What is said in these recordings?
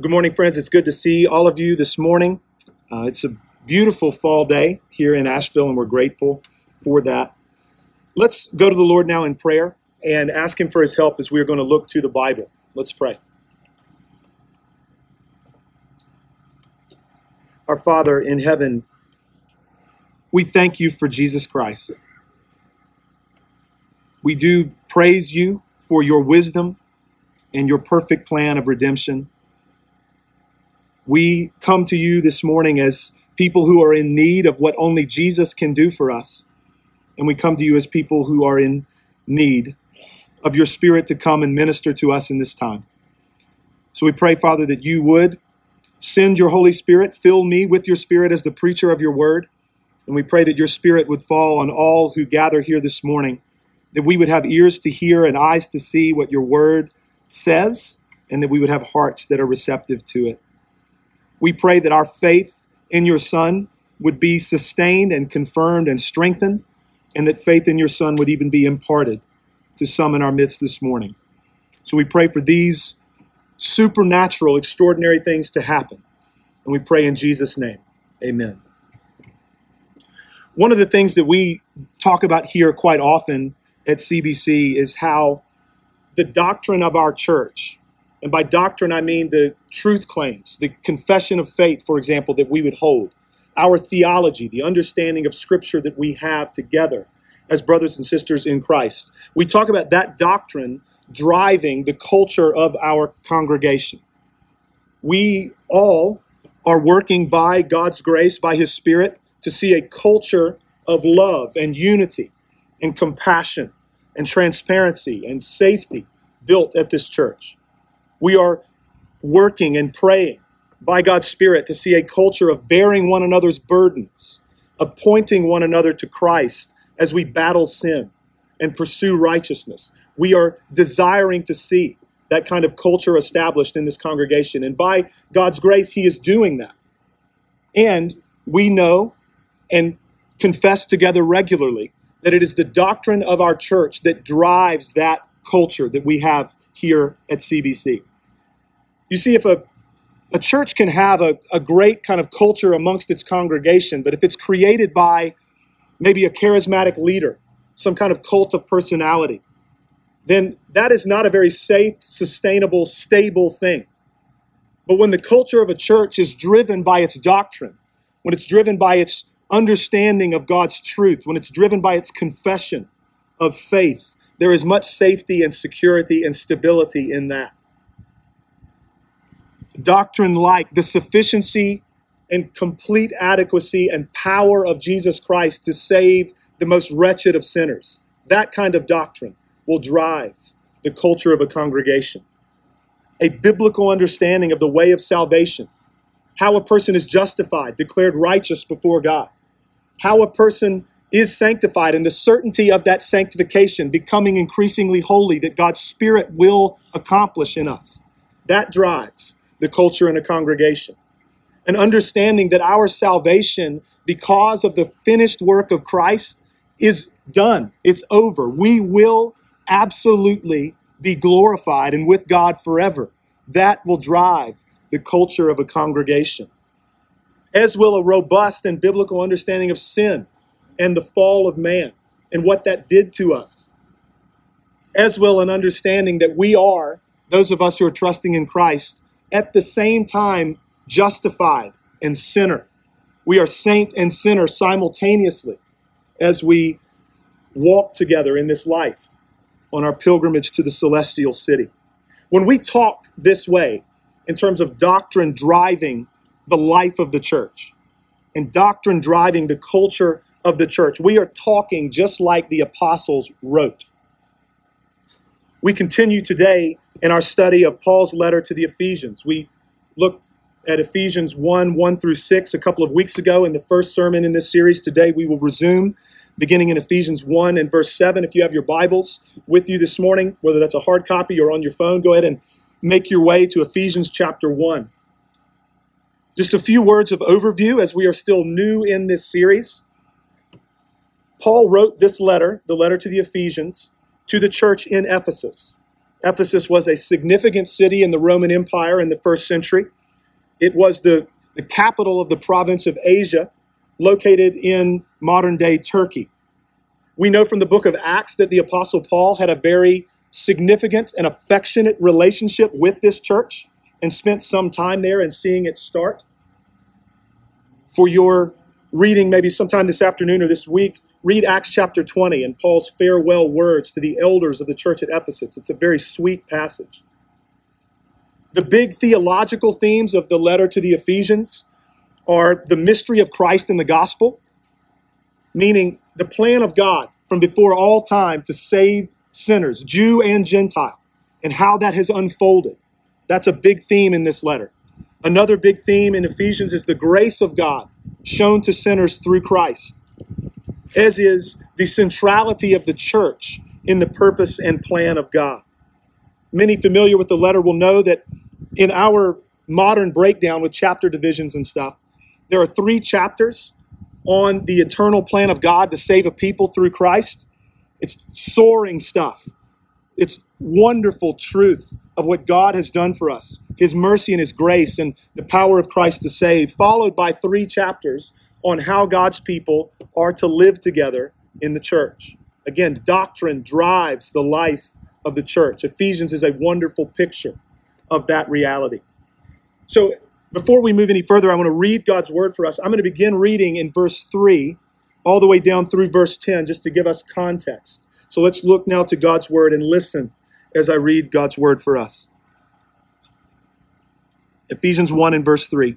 Good morning, friends. It's good to see all of you this morning. It's a beautiful fall day here in Asheville, and we're grateful for that. Let's go to the Lord now in prayer and ask Him for His help as we're going to look to the Bible. Let's pray. Our Father in heaven, we thank you for Jesus Christ. We do praise you for your wisdom and your perfect plan of redemption. We come to you this morning as people who are in need of what only Jesus can do for us. And we come to you as people who are in need of your Spirit to come and minister to us in this time. So we pray, Father, that you would send your Holy Spirit, fill me with your Spirit as the preacher of your word. And we pray that your Spirit would fall on all who gather here this morning, that we would have ears to hear and eyes to see what your word says, and that we would have hearts that are receptive to it. We pray that our faith in your Son would be sustained and confirmed and strengthened, and that faith in your Son would even be imparted to some in our midst this morning. So we pray for these supernatural, extraordinary things to happen. And we pray in Jesus' name, amen. One of the things that we talk about here quite often at CBC is how the doctrine of our church, and by doctrine, I mean the truth claims, the confession of faith, for example, that we would hold, our theology, the understanding of Scripture that we have together as brothers and sisters in Christ. We talk about that doctrine driving the culture of our congregation. We all are working by God's grace, by His Spirit, to see a culture of love and unity and compassion and transparency and safety built at this church. We are working and praying by God's Spirit to see a culture of bearing one another's burdens, of pointing one another to Christ as we battle sin and pursue righteousness. We are desiring to see that kind of culture established in this congregation. And by God's grace, He is doing that. And we know and confess together regularly that it is the doctrine of our church that drives that culture that we have here at CBC. You see, if a church can have a great kind of culture amongst its congregation, but if it's created by maybe a charismatic leader, some kind of cult of personality, then that is not a very safe, sustainable, stable thing. But when the culture of a church is driven by its doctrine, when it's driven by its understanding of God's truth, when it's driven by its confession of faith, there is much safety and security and stability in that. Doctrine like the sufficiency and complete adequacy and power of Jesus Christ to save the most wretched of sinners. That kind of doctrine will drive the culture of a congregation. A biblical understanding of the way of salvation, how a person is justified, declared righteous before God, how a person is sanctified, and the certainty of that sanctification becoming increasingly holy that God's Spirit will accomplish in us. That drives the culture in a congregation. An understanding that our salvation, because of the finished work of Christ, is done. It's over. We will absolutely be glorified and with God forever. That will drive the culture of a congregation. As will a robust and biblical understanding of sin and the fall of man and what that did to us. As will an understanding that we are, those of us who are trusting in Christ, at the same time, justified and sinner. We are saint and sinner simultaneously as we walk together in this life on our pilgrimage to the celestial city. When we talk this way, in terms of doctrine driving the life of the church and doctrine driving the culture of the church, we are talking just like the apostles wrote. We continue today in our study of Paul's letter to the Ephesians. We looked at Ephesians 1:1 through 6 a couple of weeks ago in the first sermon in this series. Today we will resume beginning in Ephesians 1 and verse 7. If you have your Bibles with you this morning, whether that's a hard copy or on your phone, go ahead and make your way to Ephesians chapter 1. Just a few words of overview as we are still new in this series. Paul wrote this letter, the letter to the Ephesians, to the church in Ephesus. Ephesus was a significant city in the Roman Empire in the first century. It was the capital of the province of Asia, located in modern-day Turkey. We know from the book of Acts that the Apostle Paul had a very significant and affectionate relationship with this church and spent some time there and seeing it start. For your reading, maybe sometime this afternoon or this week, read Acts chapter 20 and Paul's farewell words to the elders of the church at Ephesus. It's a very sweet passage. The big theological themes of the letter to the Ephesians are the mystery of Christ in the gospel, meaning the plan of God from before all time to save sinners, Jew and Gentile, and how that has unfolded. That's a big theme in this letter. Another big theme in Ephesians is the grace of God shown to sinners through Christ, as is the centrality of the church in the purpose and plan of God. Many familiar with the letter will know that in our modern breakdown with chapter divisions and stuff, there are 3 chapters on the eternal plan of God to save a people through Christ. It's soaring stuff. It's wonderful truth of what God has done for us, his mercy and his grace and the power of Christ to save, followed by 3 chapters on how God's people are to live together in the church. Again, doctrine drives the life of the church. Ephesians is a wonderful picture of that reality. So before we move any further, I want to read God's word for us. I'm going to begin reading in verse 3 all the way down through verse 10 just to give us context. So let's look now to God's word and listen as I read God's word for us. Ephesians 1 and verse 3.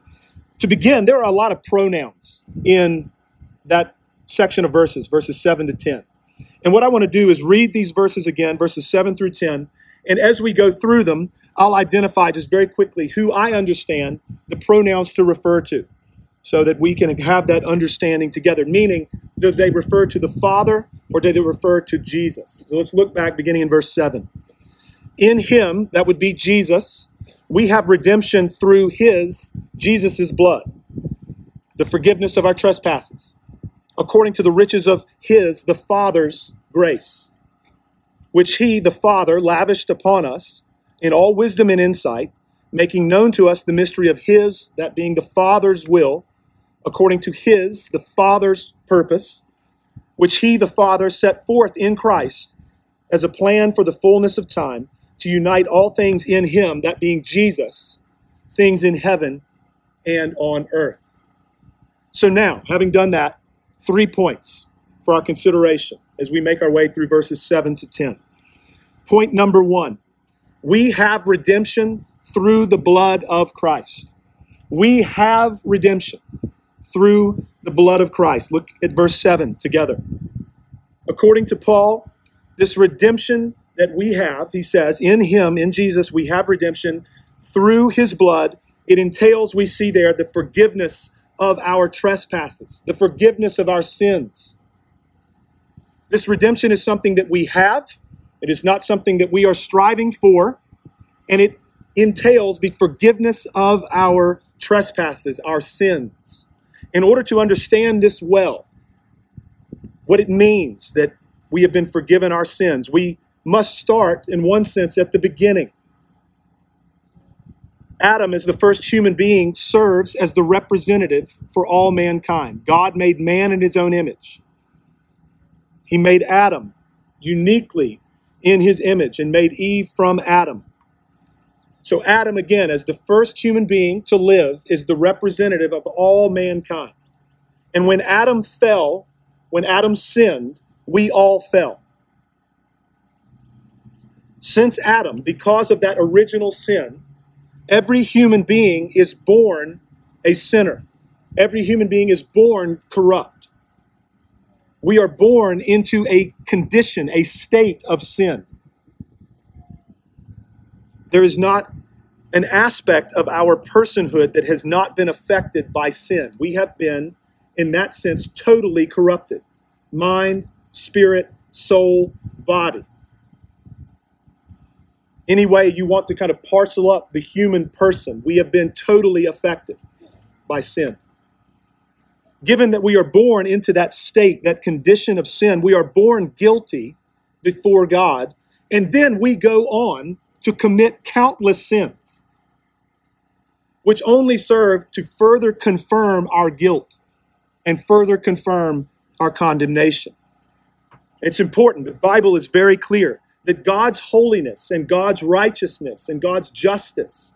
To begin, there are a lot of pronouns in that section of verses 7 to 10. And what I want to do is read these verses again, verses 7 through 10. And as we go through them, I'll identify just very quickly who I understand the pronouns to refer to so that we can have that understanding together. Meaning, do they refer to the Father or do they refer to Jesus? So let's look back beginning in verse 7. In him, that would be Jesus, we have redemption through Jesus' blood, the forgiveness of our trespasses, according to the riches of his, the Father's, grace, which he, the Father, lavished upon us in all wisdom and insight, making known to us the mystery of his, that being the Father's will, according to his, the Father's purpose, which he, the Father, set forth in Christ as a plan for the fullness of time, to unite all things in him, that being Jesus, things in heaven and on earth. So now, having done that, 3 points for our consideration as we make our way through verses 7 to 10. Point number 1, we have redemption through the blood of Christ. We have redemption through the blood of Christ. Look at verse 7 together. According to Paul, this redemption that we have, he says, in him, in Jesus, we have redemption through his blood. It entails, we see there, the forgiveness of our trespasses, the forgiveness of our sins. This redemption is something that we have. It is not something that we are striving for, and it entails the forgiveness of our trespasses, our sins. In order to understand this well, what it means that we have been forgiven our sins, we must start, in one sense, at the beginning. Adam, as the first human being, serves as the representative for all mankind. God made man in his own image. He made Adam uniquely in his image and made Eve from Adam. So Adam, again, as the first human being to live, is the representative of all mankind. And when Adam fell, when Adam sinned, we all fell. Since Adam, because of that original sin, every human being is born a sinner. Every human being is born corrupt. We are born into a condition, a state of sin. There is not an aspect of our personhood that has not been affected by sin. We have been, in that sense, totally corrupted. Mind, spirit, soul, body. Any way you want to kind of parcel up the human person, we have been totally affected by sin. Given that we are born into that state, that condition of sin, we are born guilty before God, and then we go on to commit countless sins, which only serve to further confirm our guilt and further confirm our condemnation. It's important. The Bible is very clear that God's holiness and God's righteousness and God's justice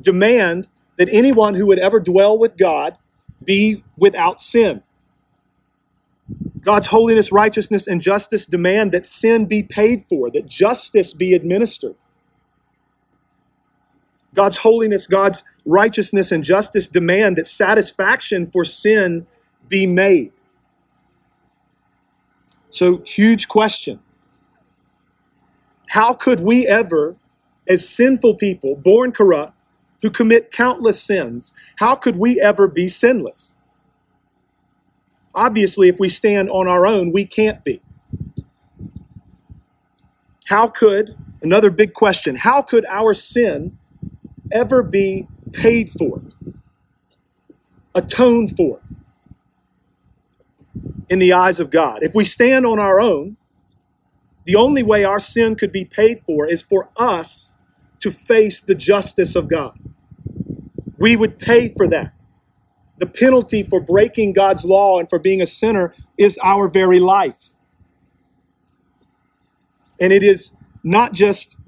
demand that anyone who would ever dwell with God be without sin. God's holiness, righteousness, and justice demand that sin be paid for, that justice be administered. God's holiness, God's righteousness, and justice demand that satisfaction for sin be made. So, huge question. How could we ever, as sinful people, born corrupt, who commit countless sins, how could we ever be sinless? Obviously, if we stand on our own, we can't be. How could, another big question, how could our sin ever be paid for, atoned for, in the eyes of God? If we stand on our own, the only way our sin could be paid for is for us to face the justice of God. We would pay for that. The penalty for breaking God's law and for being a sinner is our very life. And it is not just,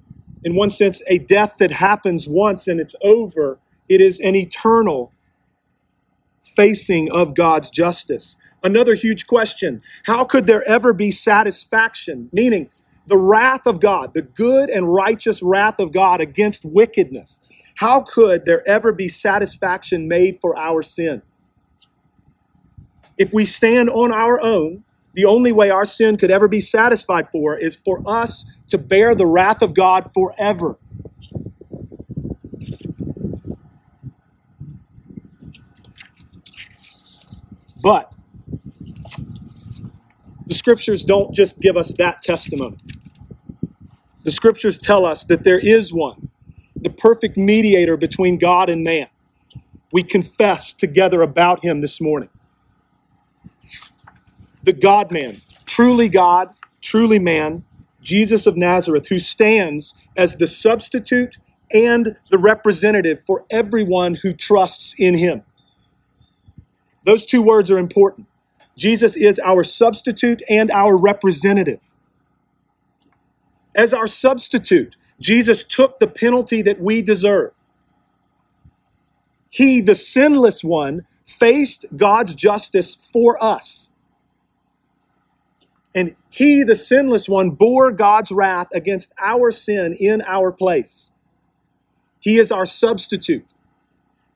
in one sense, a death that happens once and it's over. It is an eternal facing of God's justice. Another huge question, how could there ever be satisfaction? Meaning, the wrath of God, the good and righteous wrath of God against wickedness. How could there ever be satisfaction made for our sin? If we stand on our own, the only way our sin could ever be satisfied for is for us to bear the wrath of God forever. But the scriptures don't just give us that testimony. The scriptures tell us that there is one, the perfect mediator between God and man. We confess together about him this morning. The God-man, truly God, truly man, Jesus of Nazareth, who stands as the substitute and the representative for everyone who trusts in him. Those two words are important. Jesus is our substitute and our representative. As our substitute, Jesus took the penalty that we deserve. He, the sinless one, faced God's justice for us. And he, the sinless one, bore God's wrath against our sin in our place. He is our substitute,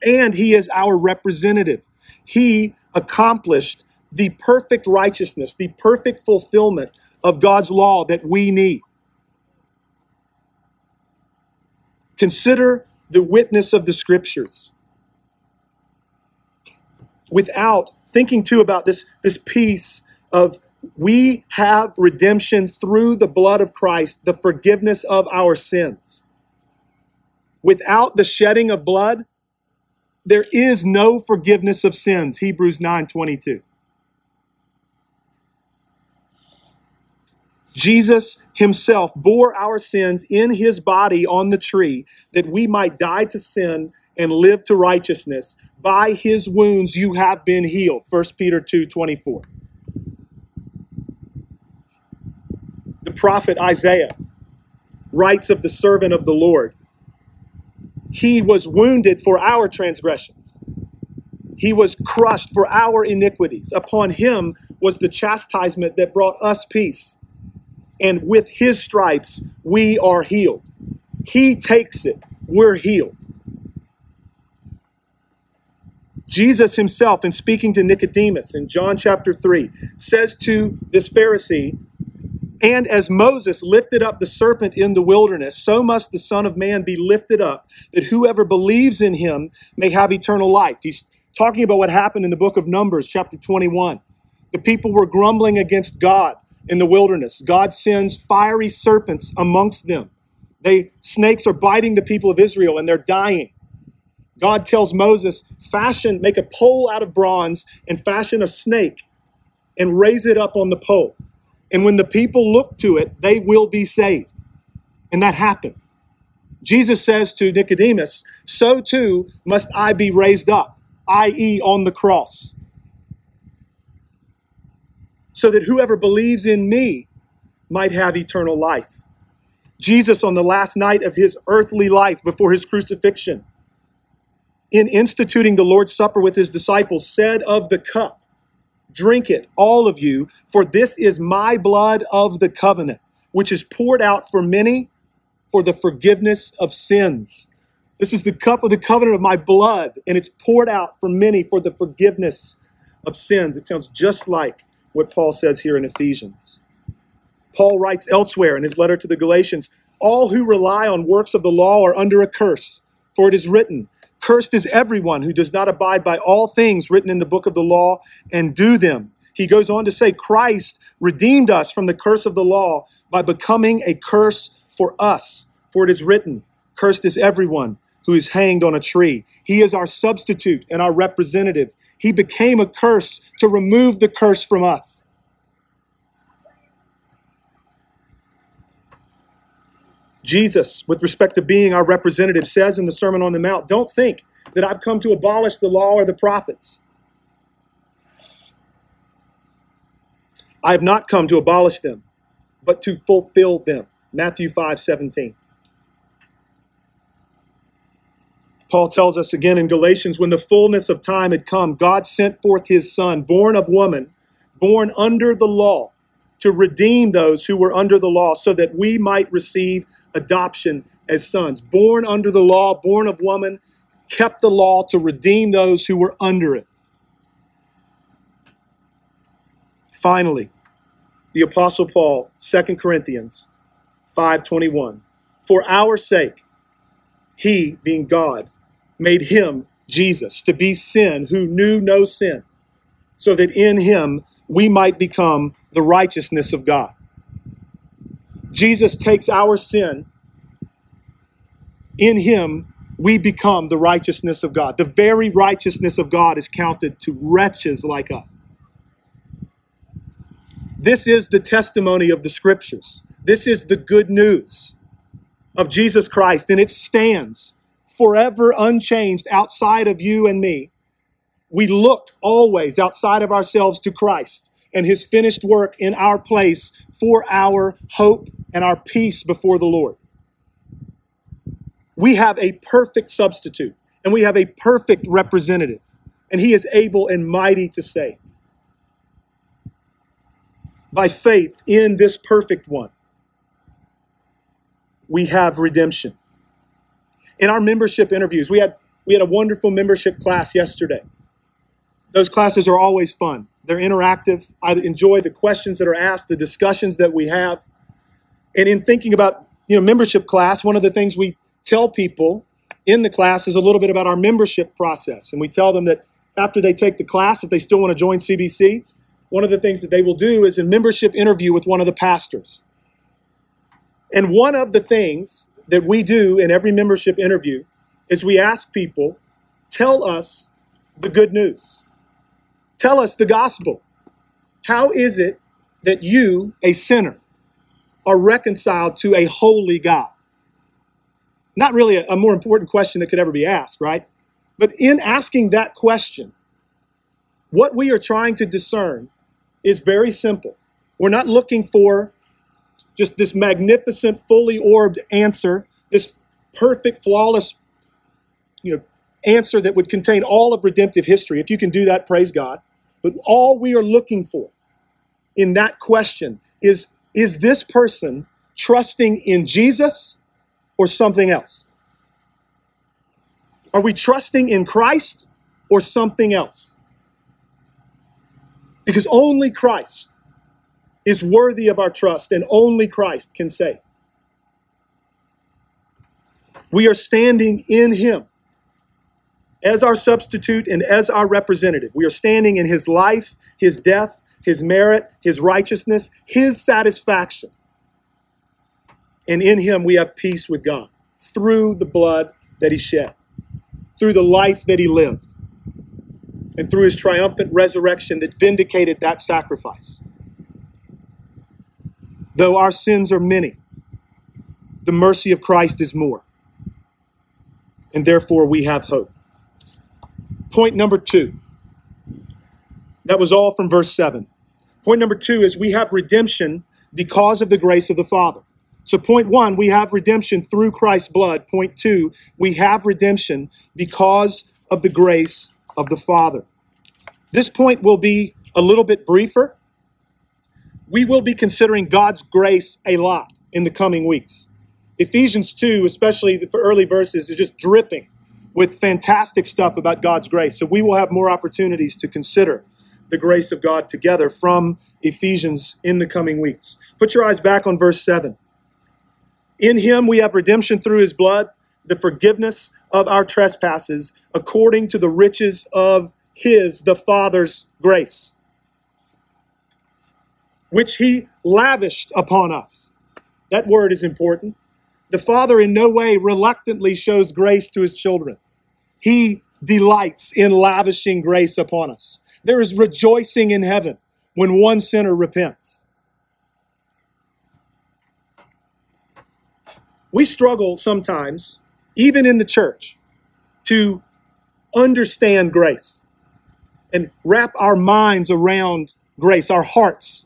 and he is our representative. He accomplished the perfect righteousness, the perfect fulfillment of God's law that we need. Consider the witness of the scriptures. Without thinking too about this piece of we have redemption through the blood of Christ, the forgiveness of our sins. Without the shedding of blood, there is no forgiveness of sins, Hebrews 9:22. Jesus himself bore our sins in his body on the tree that we might die to sin and live to righteousness. By his wounds you have been healed, 1 Peter 2:24. The prophet Isaiah writes of the servant of the Lord He was wounded for our transgressions. He was crushed for our iniquities. Upon him was the chastisement that brought us peace. And with his stripes, we are healed. He takes it. We're healed. Jesus himself, in speaking to Nicodemus in John chapter 3, says to this Pharisee, "And as Moses lifted up the serpent in the wilderness, so must the Son of Man be lifted up, that whoever believes in him may have eternal life." He's talking about what happened in the book of Numbers, chapter 21. The people were grumbling against God in the wilderness. God sends fiery serpents amongst them. Snakes are biting the people of Israel and they're dying. God tells Moses, make a pole out of bronze and fashion a snake and raise it up on the pole. And when the people look to it, they will be saved. And that happened. Jesus says to Nicodemus, so too must I be raised up, i.e. on the cross, so that whoever believes in me might have eternal life. Jesus, on the last night of his earthly life before his crucifixion, in instituting the Lord's Supper with his disciples, said of the cup, "Drink it, all of you, for this is my blood of the covenant, which is poured out for many for the forgiveness of sins." This is the cup of the covenant of my blood, and it's poured out for many for the forgiveness of sins. It sounds just like what Paul says here in Ephesians. Paul writes elsewhere in his letter to the Galatians, all who rely on works of the law are under a curse, for it is written, "Cursed is everyone who does not abide by all things written in the book of the law and do them." He goes on to say, Christ redeemed us from the curse of the law by becoming a curse for us, for it is written, "Cursed is everyone who is hanged on a tree." He is our substitute and our representative. He became a curse to remove the curse from us. Jesus, with respect to being our representative, says in the Sermon on the Mount, "Don't think that I've come to abolish the law or the prophets. I have not come to abolish them, but to fulfill them." Matthew 5:17. Paul tells us again in Galatians, when the fullness of time had come, God sent forth his Son, born of woman, born under the law, to redeem those who were under the law so that we might receive adoption as sons. Born under the law, born of woman, kept the law to redeem those who were under it. Finally, the Apostle Paul, 2 Corinthians 5:21, "For our sake, he," being God, "made him," Jesus, "to be sin who knew no sin, so that in him we might become the righteousness of God." Jesus takes our sin. In him, we become the righteousness of God. The very righteousness of God is counted to wretches like us. This is the testimony of the scriptures. This is the good news of Jesus Christ, and it stands forever unchanged outside of you and me. We look always outside of ourselves to Christ and his finished work in our place for our hope and our peace before the Lord. We have a perfect substitute and we have a perfect representative, and he is able and mighty to save. By faith in this perfect one, we have redemption. In our membership interviews, we had a wonderful membership class yesterday. Those classes are always fun. They're interactive. I enjoy the questions that are asked, the discussions that we have. And in thinking about, membership class, one of the things we tell people in the class is a little bit about our membership process. And we tell them that after they take the class, if they still want to join CBC, one of the things that they will do is a membership interview with one of the pastors. And one of the things that we do in every membership interview is we ask people, tell us the good news. Tell us the gospel. How is it that you, a sinner, are reconciled to a holy God? Not really a more important question that could ever be asked, right? But in asking that question, what we are trying to discern is very simple. We're not looking for just this magnificent, fully orbed answer, this perfect, flawless answer that would contain all of redemptive history. If you can do that, praise God. But all we are looking for in that question is this person trusting in Jesus or something else? Are we trusting in Christ or something else? Because only Christ is worthy of our trust, and only Christ can save. We are standing in him as our substitute and as our representative. We are standing in his life, his death, his merit, his righteousness, his satisfaction. And in him we have peace with God through the blood that he shed, through the life that he lived, and through his triumphant resurrection that vindicated that sacrifice. Though our sins are many, the mercy of Christ is more, and therefore we have hope. Point number 2. That was all from verse 7. Point number 2 is we have redemption because of the grace of the Father. So point 1, we have redemption through Christ's blood. Point 2, we have redemption because of the grace of the Father. This point will be a little bit briefer. We will be considering God's grace a lot in the coming weeks. Ephesians 2, especially the early verses, is just dripping with fantastic stuff about God's grace. So we will have more opportunities to consider the grace of God together from Ephesians in the coming weeks. Put your eyes back on verse 7. In him we have redemption through his blood, the forgiveness of our trespasses, according to the riches of the Father's grace, which he lavished upon us. That word is important. The Father in no way reluctantly shows grace to his children. He delights in lavishing grace upon us. There is rejoicing in heaven when one sinner repents. We struggle sometimes, even in the church, to understand grace and wrap our minds around grace, our hearts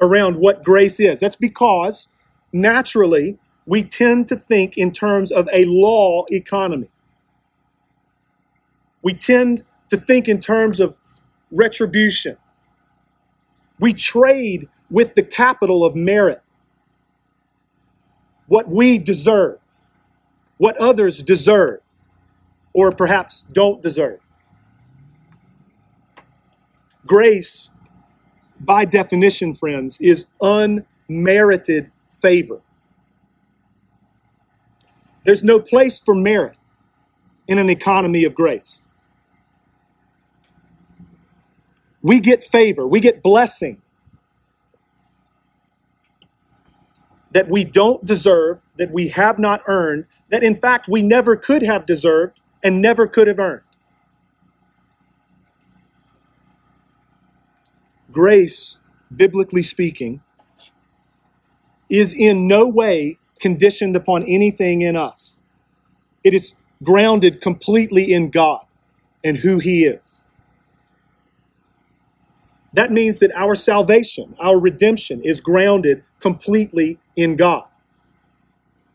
around what grace is. That's because naturally, we tend to think in terms of a law economy. We tend to think in terms of retribution. We trade with the capital of merit, what we deserve, what others deserve, or perhaps don't deserve. Grace, by definition, friends, is unmerited favor. There's no place for merit in an economy of grace. We get favor, we get blessing that we don't deserve, that we have not earned, that in fact we never could have deserved and never could have earned. Grace, biblically speaking, is in no way conditioned upon anything in us. It is grounded completely in God and who he is. That means that our salvation, our redemption, is grounded completely in God.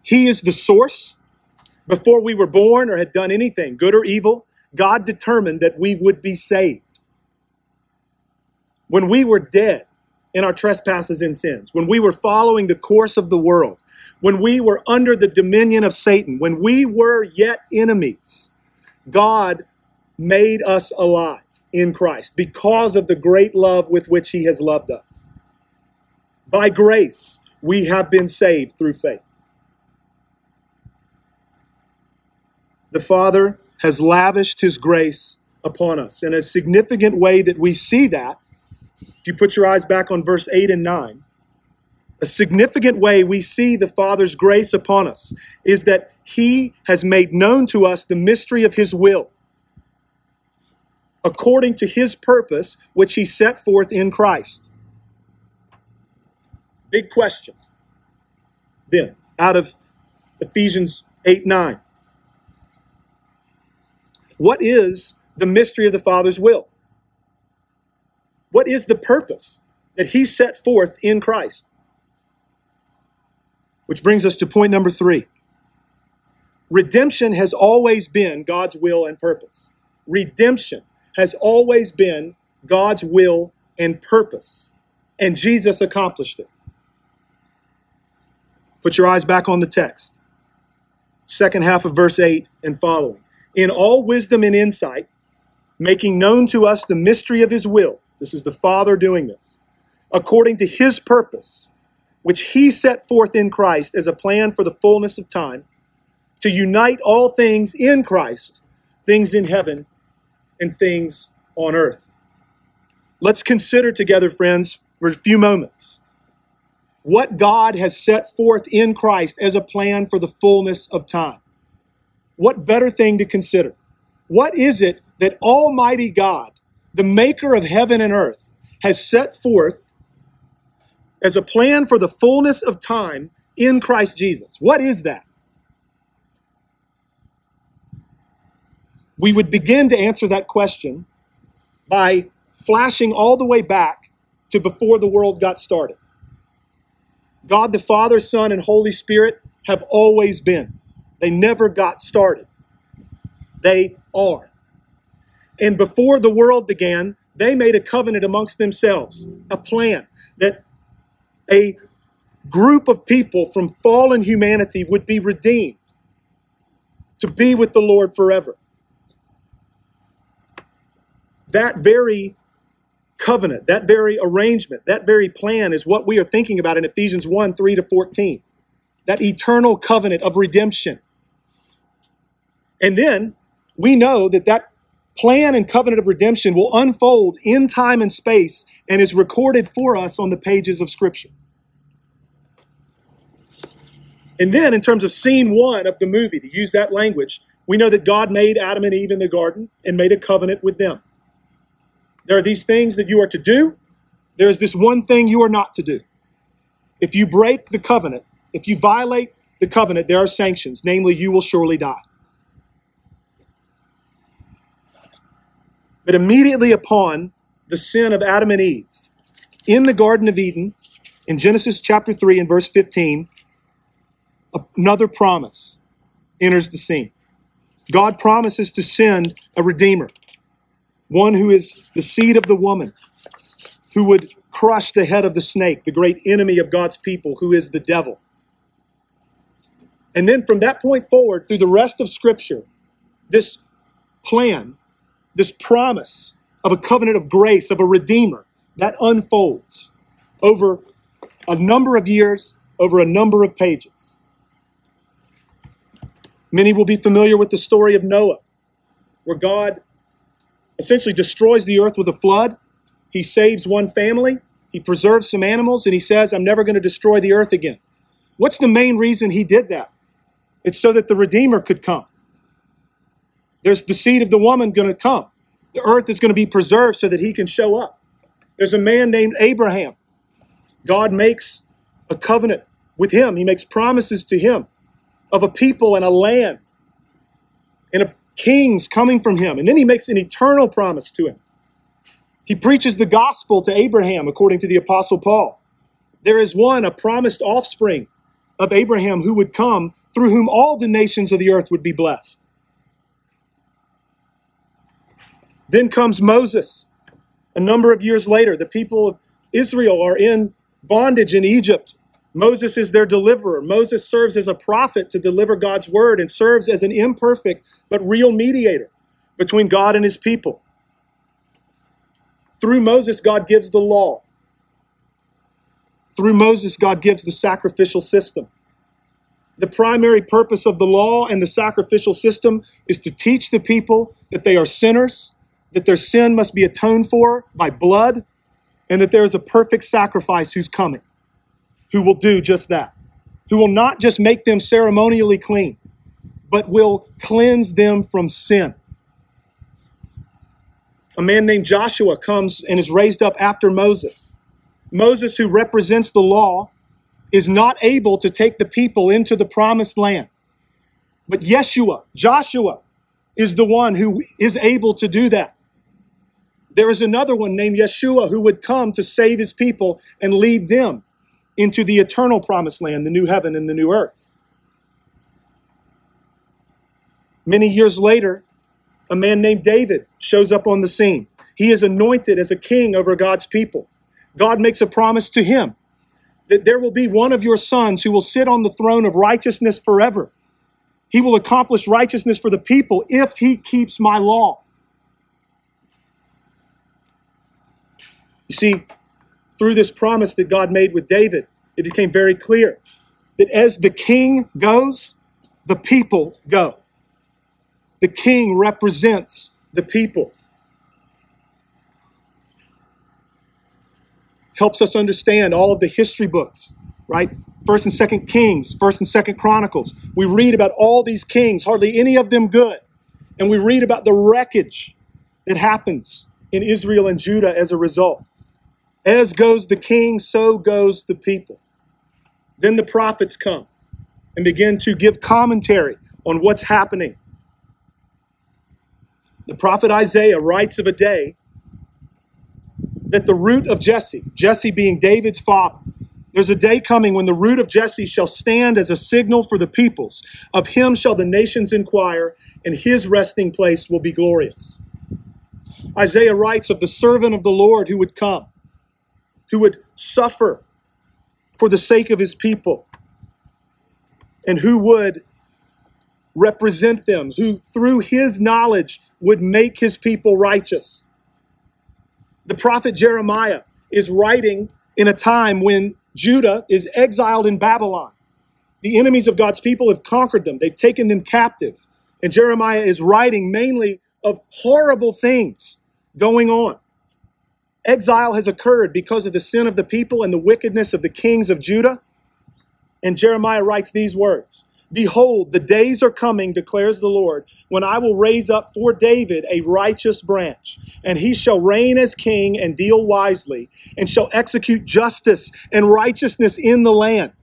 He is the source. Before we were born or had done anything, good or evil, God determined that we would be saved. When we were dead in our trespasses and sins, when we were following the course of the world, when we were under the dominion of Satan, when we were yet enemies, God made us alive in Christ because of the great love with which he has loved us. By grace, we have been saved through faith. The Father has lavished his grace upon us. In a significant way that we see that, if you put your eyes back on verse 8 and 9, a significant way we see the Father's grace upon us is that he has made known to us the mystery of his will, according to his purpose, which he set forth in Christ. Big question, then, out of Ephesians 8:9. What is the mystery of the Father's will? What is the purpose that he set forth in Christ? Which brings us to point number 3. Redemption has always been God's will and purpose. Redemption has always been God's will and purpose. And Jesus accomplished it. Put your eyes back on the text. Second half of verse 8 and following. In all wisdom and insight, making known to us the mystery of his will. This is the Father doing this. According to his purpose, which he set forth in Christ as a plan for the fullness of time, to unite all things in Christ, things in heaven and things on earth. Let's consider together, friends, for a few moments, what God has set forth in Christ as a plan for the fullness of time. What better thing to consider? What is it that Almighty God, the maker of heaven and earth, has set forth as a plan for the fullness of time in Christ Jesus? What is that? We would begin to answer that question by flashing all the way back to before the world got started. God the Father, Son, and Holy Spirit have always been. They never got started. They are. And before the world began, they made a covenant amongst themselves, a plan that a group of people from fallen humanity would be redeemed to be with the Lord forever. That very covenant, that very arrangement, that very plan is what we are thinking about in Ephesians 1, 3 to 14. That eternal covenant of redemption. And then we know that that plan and covenant of redemption will unfold in time and space and is recorded for us on the pages of Scripture. And then in terms of scene one of the movie, to use that language, we know that God made Adam and Eve in the garden and made a covenant with them. There are these things that you are to do. There is this one thing you are not to do. If you break the covenant, if you violate the covenant, there are sanctions. Namely, you will surely die. But immediately upon the sin of Adam and Eve, in the Garden of Eden, in Genesis chapter 3 and verse 15, another promise enters the scene. God promises to send a Redeemer. One who is the seed of the woman, who would crush the head of the snake, the great enemy of God's people, who is the devil. And then from that point forward, through the rest of Scripture, this plan, this promise of a covenant of grace, of a Redeemer, that unfolds over a number of years, over a number of pages. Many will be familiar with the story of Noah, where God essentially destroys the earth with a flood. He saves one family. He preserves some animals. And he says, I'm never going to destroy the earth again. What's the main reason he did that? It's so that the Redeemer could come. There's the seed of the woman going to come. The earth is going to be preserved so that he can show up. There's a man named Abraham. God makes a covenant with him. He makes promises to him of a people and a land and a kings coming from him. And then he makes an eternal promise to him. He preaches the gospel to Abraham, according to the Apostle Paul. There is one, a promised offspring of Abraham who would come, through whom all the nations of the earth would be blessed. Then comes Moses. A number of years later, the people of Israel are in bondage in Egypt. Moses is their deliverer. Moses serves as a prophet to deliver God's word and serves as an imperfect but real mediator between God and his people. Through Moses, God gives the law. Through Moses, God gives the sacrificial system. The primary purpose of the law and the sacrificial system is to teach the people that they are sinners, that their sin must be atoned for by blood, and that there is a perfect sacrifice who's coming, who will do just that, who will not just make them ceremonially clean, but will cleanse them from sin. A man named Joshua comes and is raised up after Moses. Moses, who represents the law, is not able to take the people into the promised land. But Yeshua, Joshua, is the one who is able to do that. There is another one named Yeshua who would come to save his people and lead them into the eternal promised land, the new heaven and the new earth. Many years later, a man named David shows up on the scene. He is anointed as a king over God's people. God makes a promise to him that there will be one of your sons who will sit on the throne of righteousness forever. He will accomplish righteousness for the people if he keeps my law. You see, through this promise that God made with David, it became very clear that as the king goes, the people go. The king represents the people. Helps us understand all of the history books, right? 1st and 2nd Kings, 1st and 2nd Chronicles. We read about all these kings, hardly any of them good. And we read about the wreckage that happens in Israel and Judah as a result. As goes the king, so goes the people. Then the prophets come and begin to give commentary on what's happening. The prophet Isaiah writes of a day that the root of Jesse, Jesse being David's father, there's a day coming when the root of Jesse shall stand as a signal for the peoples. Of him shall the nations inquire, and his resting place will be glorious. Isaiah writes of the servant of the Lord who would come, who would suffer for the sake of his people, and who would represent them, who through his knowledge would make his people righteous. The prophet Jeremiah is writing in a time when Judah is exiled in Babylon. The enemies of God's people have conquered them. They've taken them captive. And Jeremiah is writing mainly of horrible things going on. Exile has occurred because of the sin of the people and the wickedness of the kings of Judah. And Jeremiah writes these words. Behold, the days are coming, declares the Lord, when I will raise up for David a righteous branch, and he shall reign as king and deal wisely, and shall execute justice and righteousness in the land.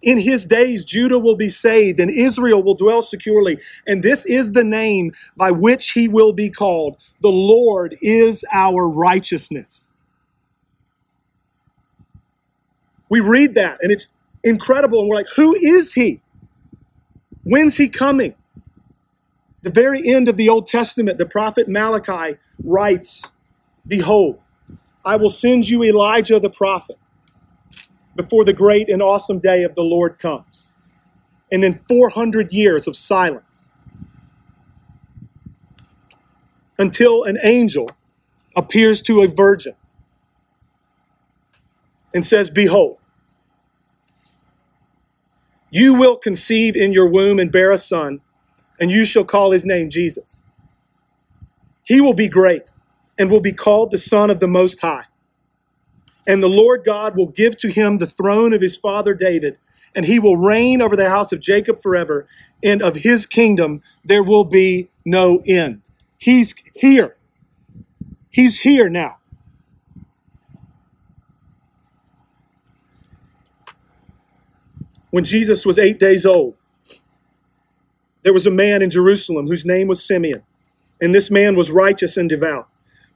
In his days, Judah will be saved, and Israel will dwell securely. And this is the name by which he will be called. The Lord is our righteousness. We read that, and it's incredible. And we're like, who is he? When's he coming? The very end of the Old Testament, the prophet Malachi writes, Behold, I will send you Elijah the prophet before the great and awesome day of the Lord comes. And then 400 years of silence until an angel appears to a virgin and says, Behold, you will conceive in your womb and bear a son, and you shall call his name Jesus. He will be great and will be called the Son of the Most High. And the Lord God will give to him the throne of his father David, and he will reign over the house of Jacob forever, and of his kingdom there will be no end. He's here. He's here now. When Jesus was 8 days old, there was a man in Jerusalem whose name was Simeon, and this man was righteous and devout,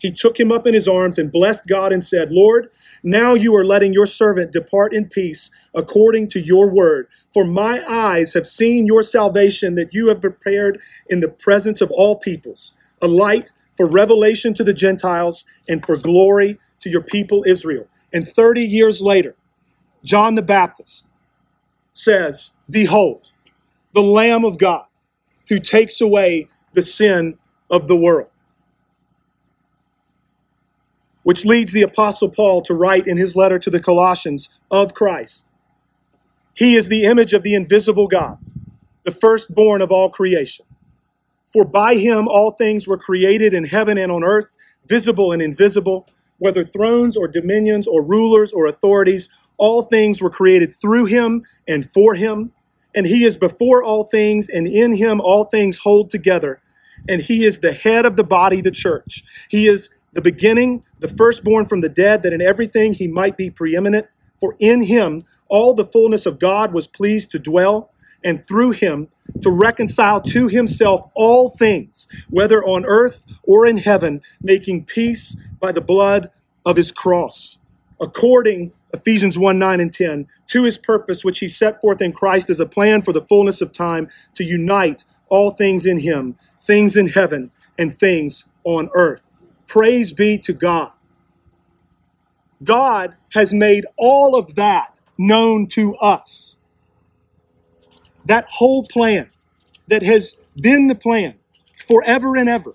he took him up in his arms and blessed God and said, Lord, now you are letting your servant depart in peace according to your word. For my eyes have seen your salvation that you have prepared in the presence of all peoples, a light for revelation to the Gentiles and for glory to your people Israel. And 30 years later, John the Baptist says, Behold, the Lamb of God who takes away the sin of the world. Which leads the Apostle Paul to write in his letter to the Colossians of Christ. He is the image of the invisible God, the firstborn of all creation. For by him all things were created in heaven and on earth, visible and invisible, whether thrones or dominions or rulers or authorities, all things were created through him and for him. And he is before all things, and in him all things hold together. And he is the head of the body, the church. He is the beginning, the firstborn from the dead, that in everything he might be preeminent. For in him all the fullness of God was pleased to dwell, and through him to reconcile to himself all things, whether on earth or in heaven, making peace by the blood of his cross. According, Ephesians 1, 9 and 10, to his purpose, which he set forth in Christ as a plan for the fullness of time to unite all things in him, things in heaven and things on earth. Praise be to God. God has made all of that known to us. That whole plan that has been the plan forever and ever,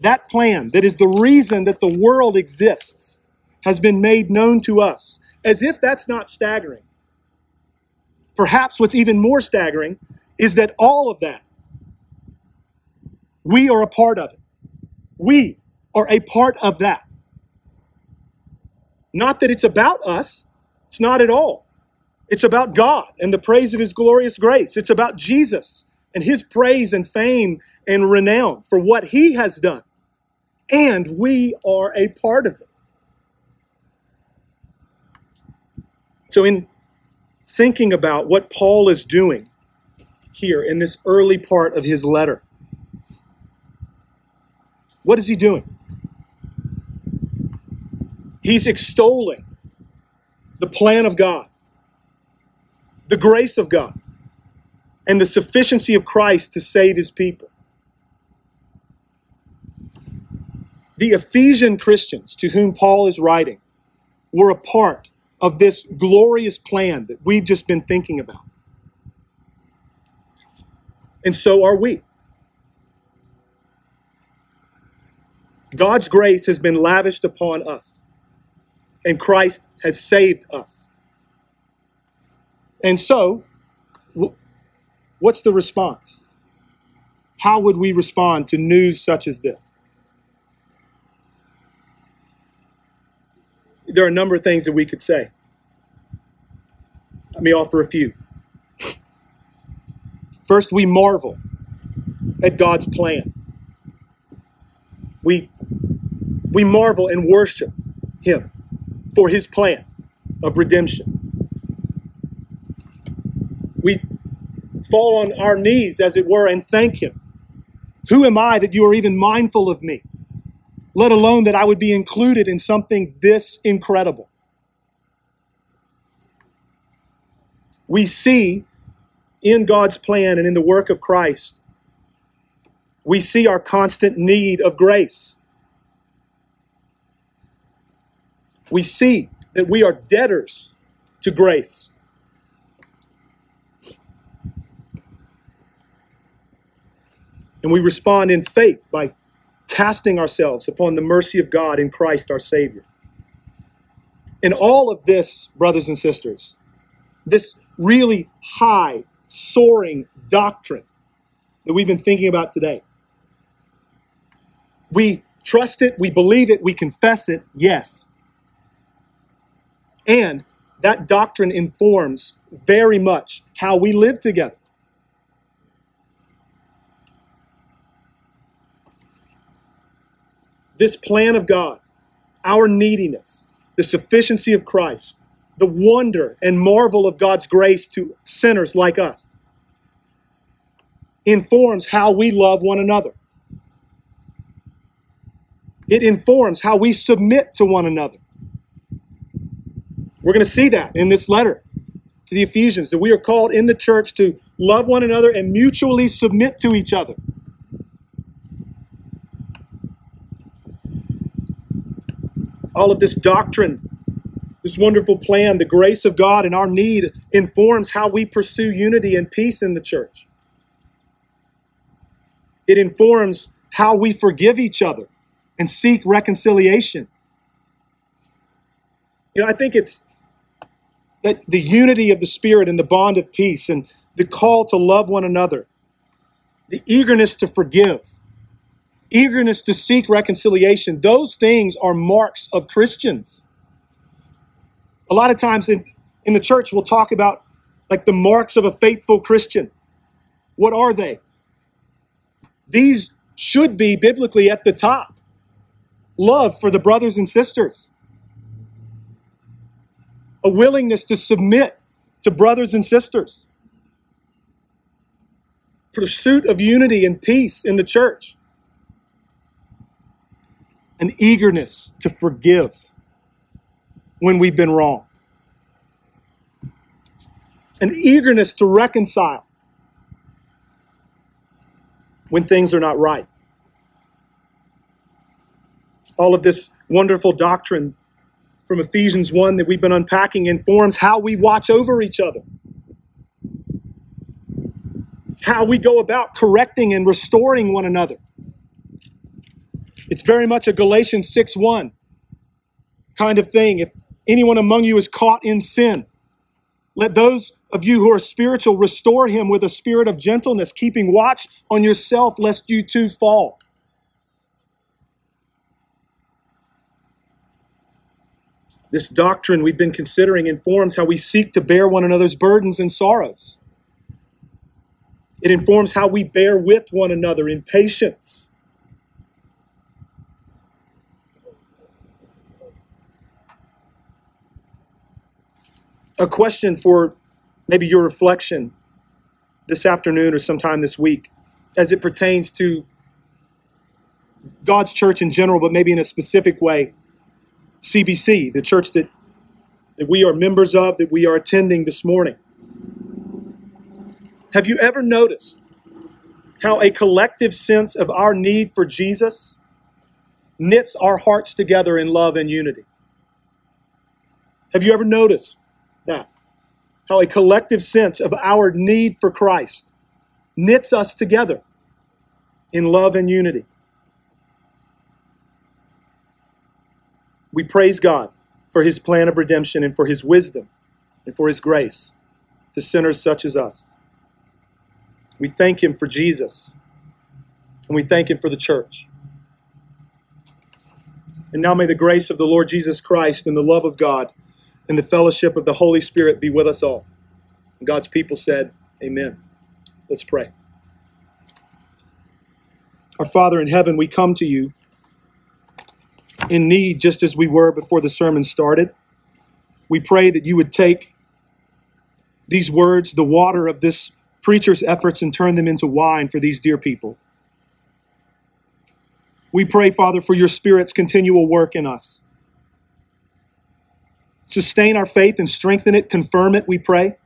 that plan that is the reason that the world exists, has been made known to us. As if that's not staggering. Perhaps what's even more staggering is that all of that, we are a part of it. We are a part of that. Not that it's about us. It's not at all. It's about God and the praise of his glorious grace. It's about Jesus and his praise and fame and renown for what he has done. And we are a part of it. So in thinking about what Paul is doing here in this early part of his letter, what is he doing? He's extolling the plan of God, the grace of God, and the sufficiency of Christ to save his people. The Ephesian Christians to whom Paul is writing were a part of this glorious plan that we've just been thinking about. And so are we. God's grace has been lavished upon us, and Christ has saved us. And so, what's the response? How would we respond to news such as this? There are a number of things that we could say. Let me offer a few. First, we marvel at God's plan. We marvel and worship him for his plan of redemption. We fall on our knees, as it were, and thank him. Who am I that you are even mindful of me? Let alone that I would be included in something this incredible. We see in God's plan and in the work of Christ, we see our constant need of grace. We see that we are debtors to grace. And we respond in faith by casting ourselves upon the mercy of God in Christ our Savior. In all of this, brothers and sisters, this really high, soaring doctrine that we've been thinking about today, we trust it, we believe it, we confess it, yes. And that doctrine informs very much how we live together. This plan of God, our neediness, the sufficiency of Christ, the wonder and marvel of God's grace to sinners like us, informs how we love one another. It informs how we submit to one another. We're going to see that in this letter to the Ephesians, that we are called in the church to love one another and mutually submit to each other. All of this doctrine, this wonderful plan, the grace of God and our need informs how we pursue unity and peace in the church. It informs how we forgive each other and seek reconciliation. I think it's that the unity of the Spirit and the bond of peace and the call to love one another, the eagerness to forgive, eagerness to seek reconciliation, those things are marks of Christians. A lot of times in the church, we'll talk about like the marks of a faithful Christian. What are they? These should be biblically at the top. Love for the brothers and sisters. A willingness to submit to brothers and sisters. pursuit of unity and peace in the church, an eagerness to forgive when we've been wrong, an eagerness to reconcile when things are not right. All of this wonderful doctrine from Ephesians 1 that we've been unpacking informs how we watch over each other, how we go about correcting and restoring one another. It's very much a Galatians 6:1 kind of thing. If anyone among you is caught in sin, let those of you who are spiritual restore him with a spirit of gentleness, keeping watch on yourself lest you too fall. This doctrine we've been considering informs how we seek to bear one another's burdens and sorrows. It informs how we bear with one another in patience. A question for maybe your reflection this afternoon or sometime this week as it pertains to God's church in general, but maybe in a specific way, CBC, the church that we are members of, that we are attending this morning. Have you ever noticed how a collective sense of our need for Jesus knits our hearts together in love and unity? Have you ever noticed that? How a collective sense of our need for Christ knits us together in love and unity. We praise God for his plan of redemption and for his wisdom and for his grace to sinners such as us. We thank him for Jesus and we thank him for the church. And now may the grace of the Lord Jesus Christ and the love of God and the fellowship of the Holy Spirit be with us all. And God's people said, amen. Let's pray. Our Father in heaven, we come to you in need, just as we were before the sermon started. We pray that you would take these words, the water of this preacher's efforts, and turn them into wine for these dear people. We pray, Father, for your Spirit's continual work in us. Sustain our faith and strengthen it, confirm it, we pray.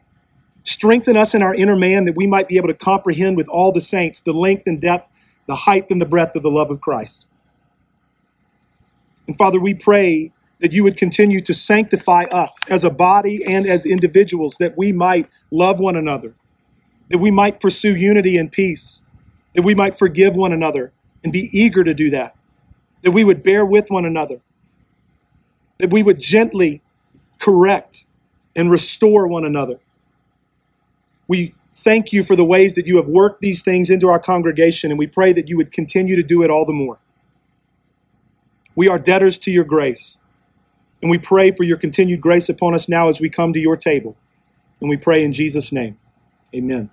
Strengthen us in our inner man that we might be able to comprehend with all the saints the length and depth, the height and the breadth of the love of Christ. And Father, we pray that you would continue to sanctify us as a body and as individuals, that we might love one another, that we might pursue unity and peace, that we might forgive one another and be eager to do that we would bear with one another, that we would gently correct and restore one another. We thank you for the ways that you have worked these things into our congregation, and we pray that you would continue to do it all the more. We are debtors to your grace, and we pray for your continued grace upon us now as we come to your table. And we pray in Jesus' name. Amen.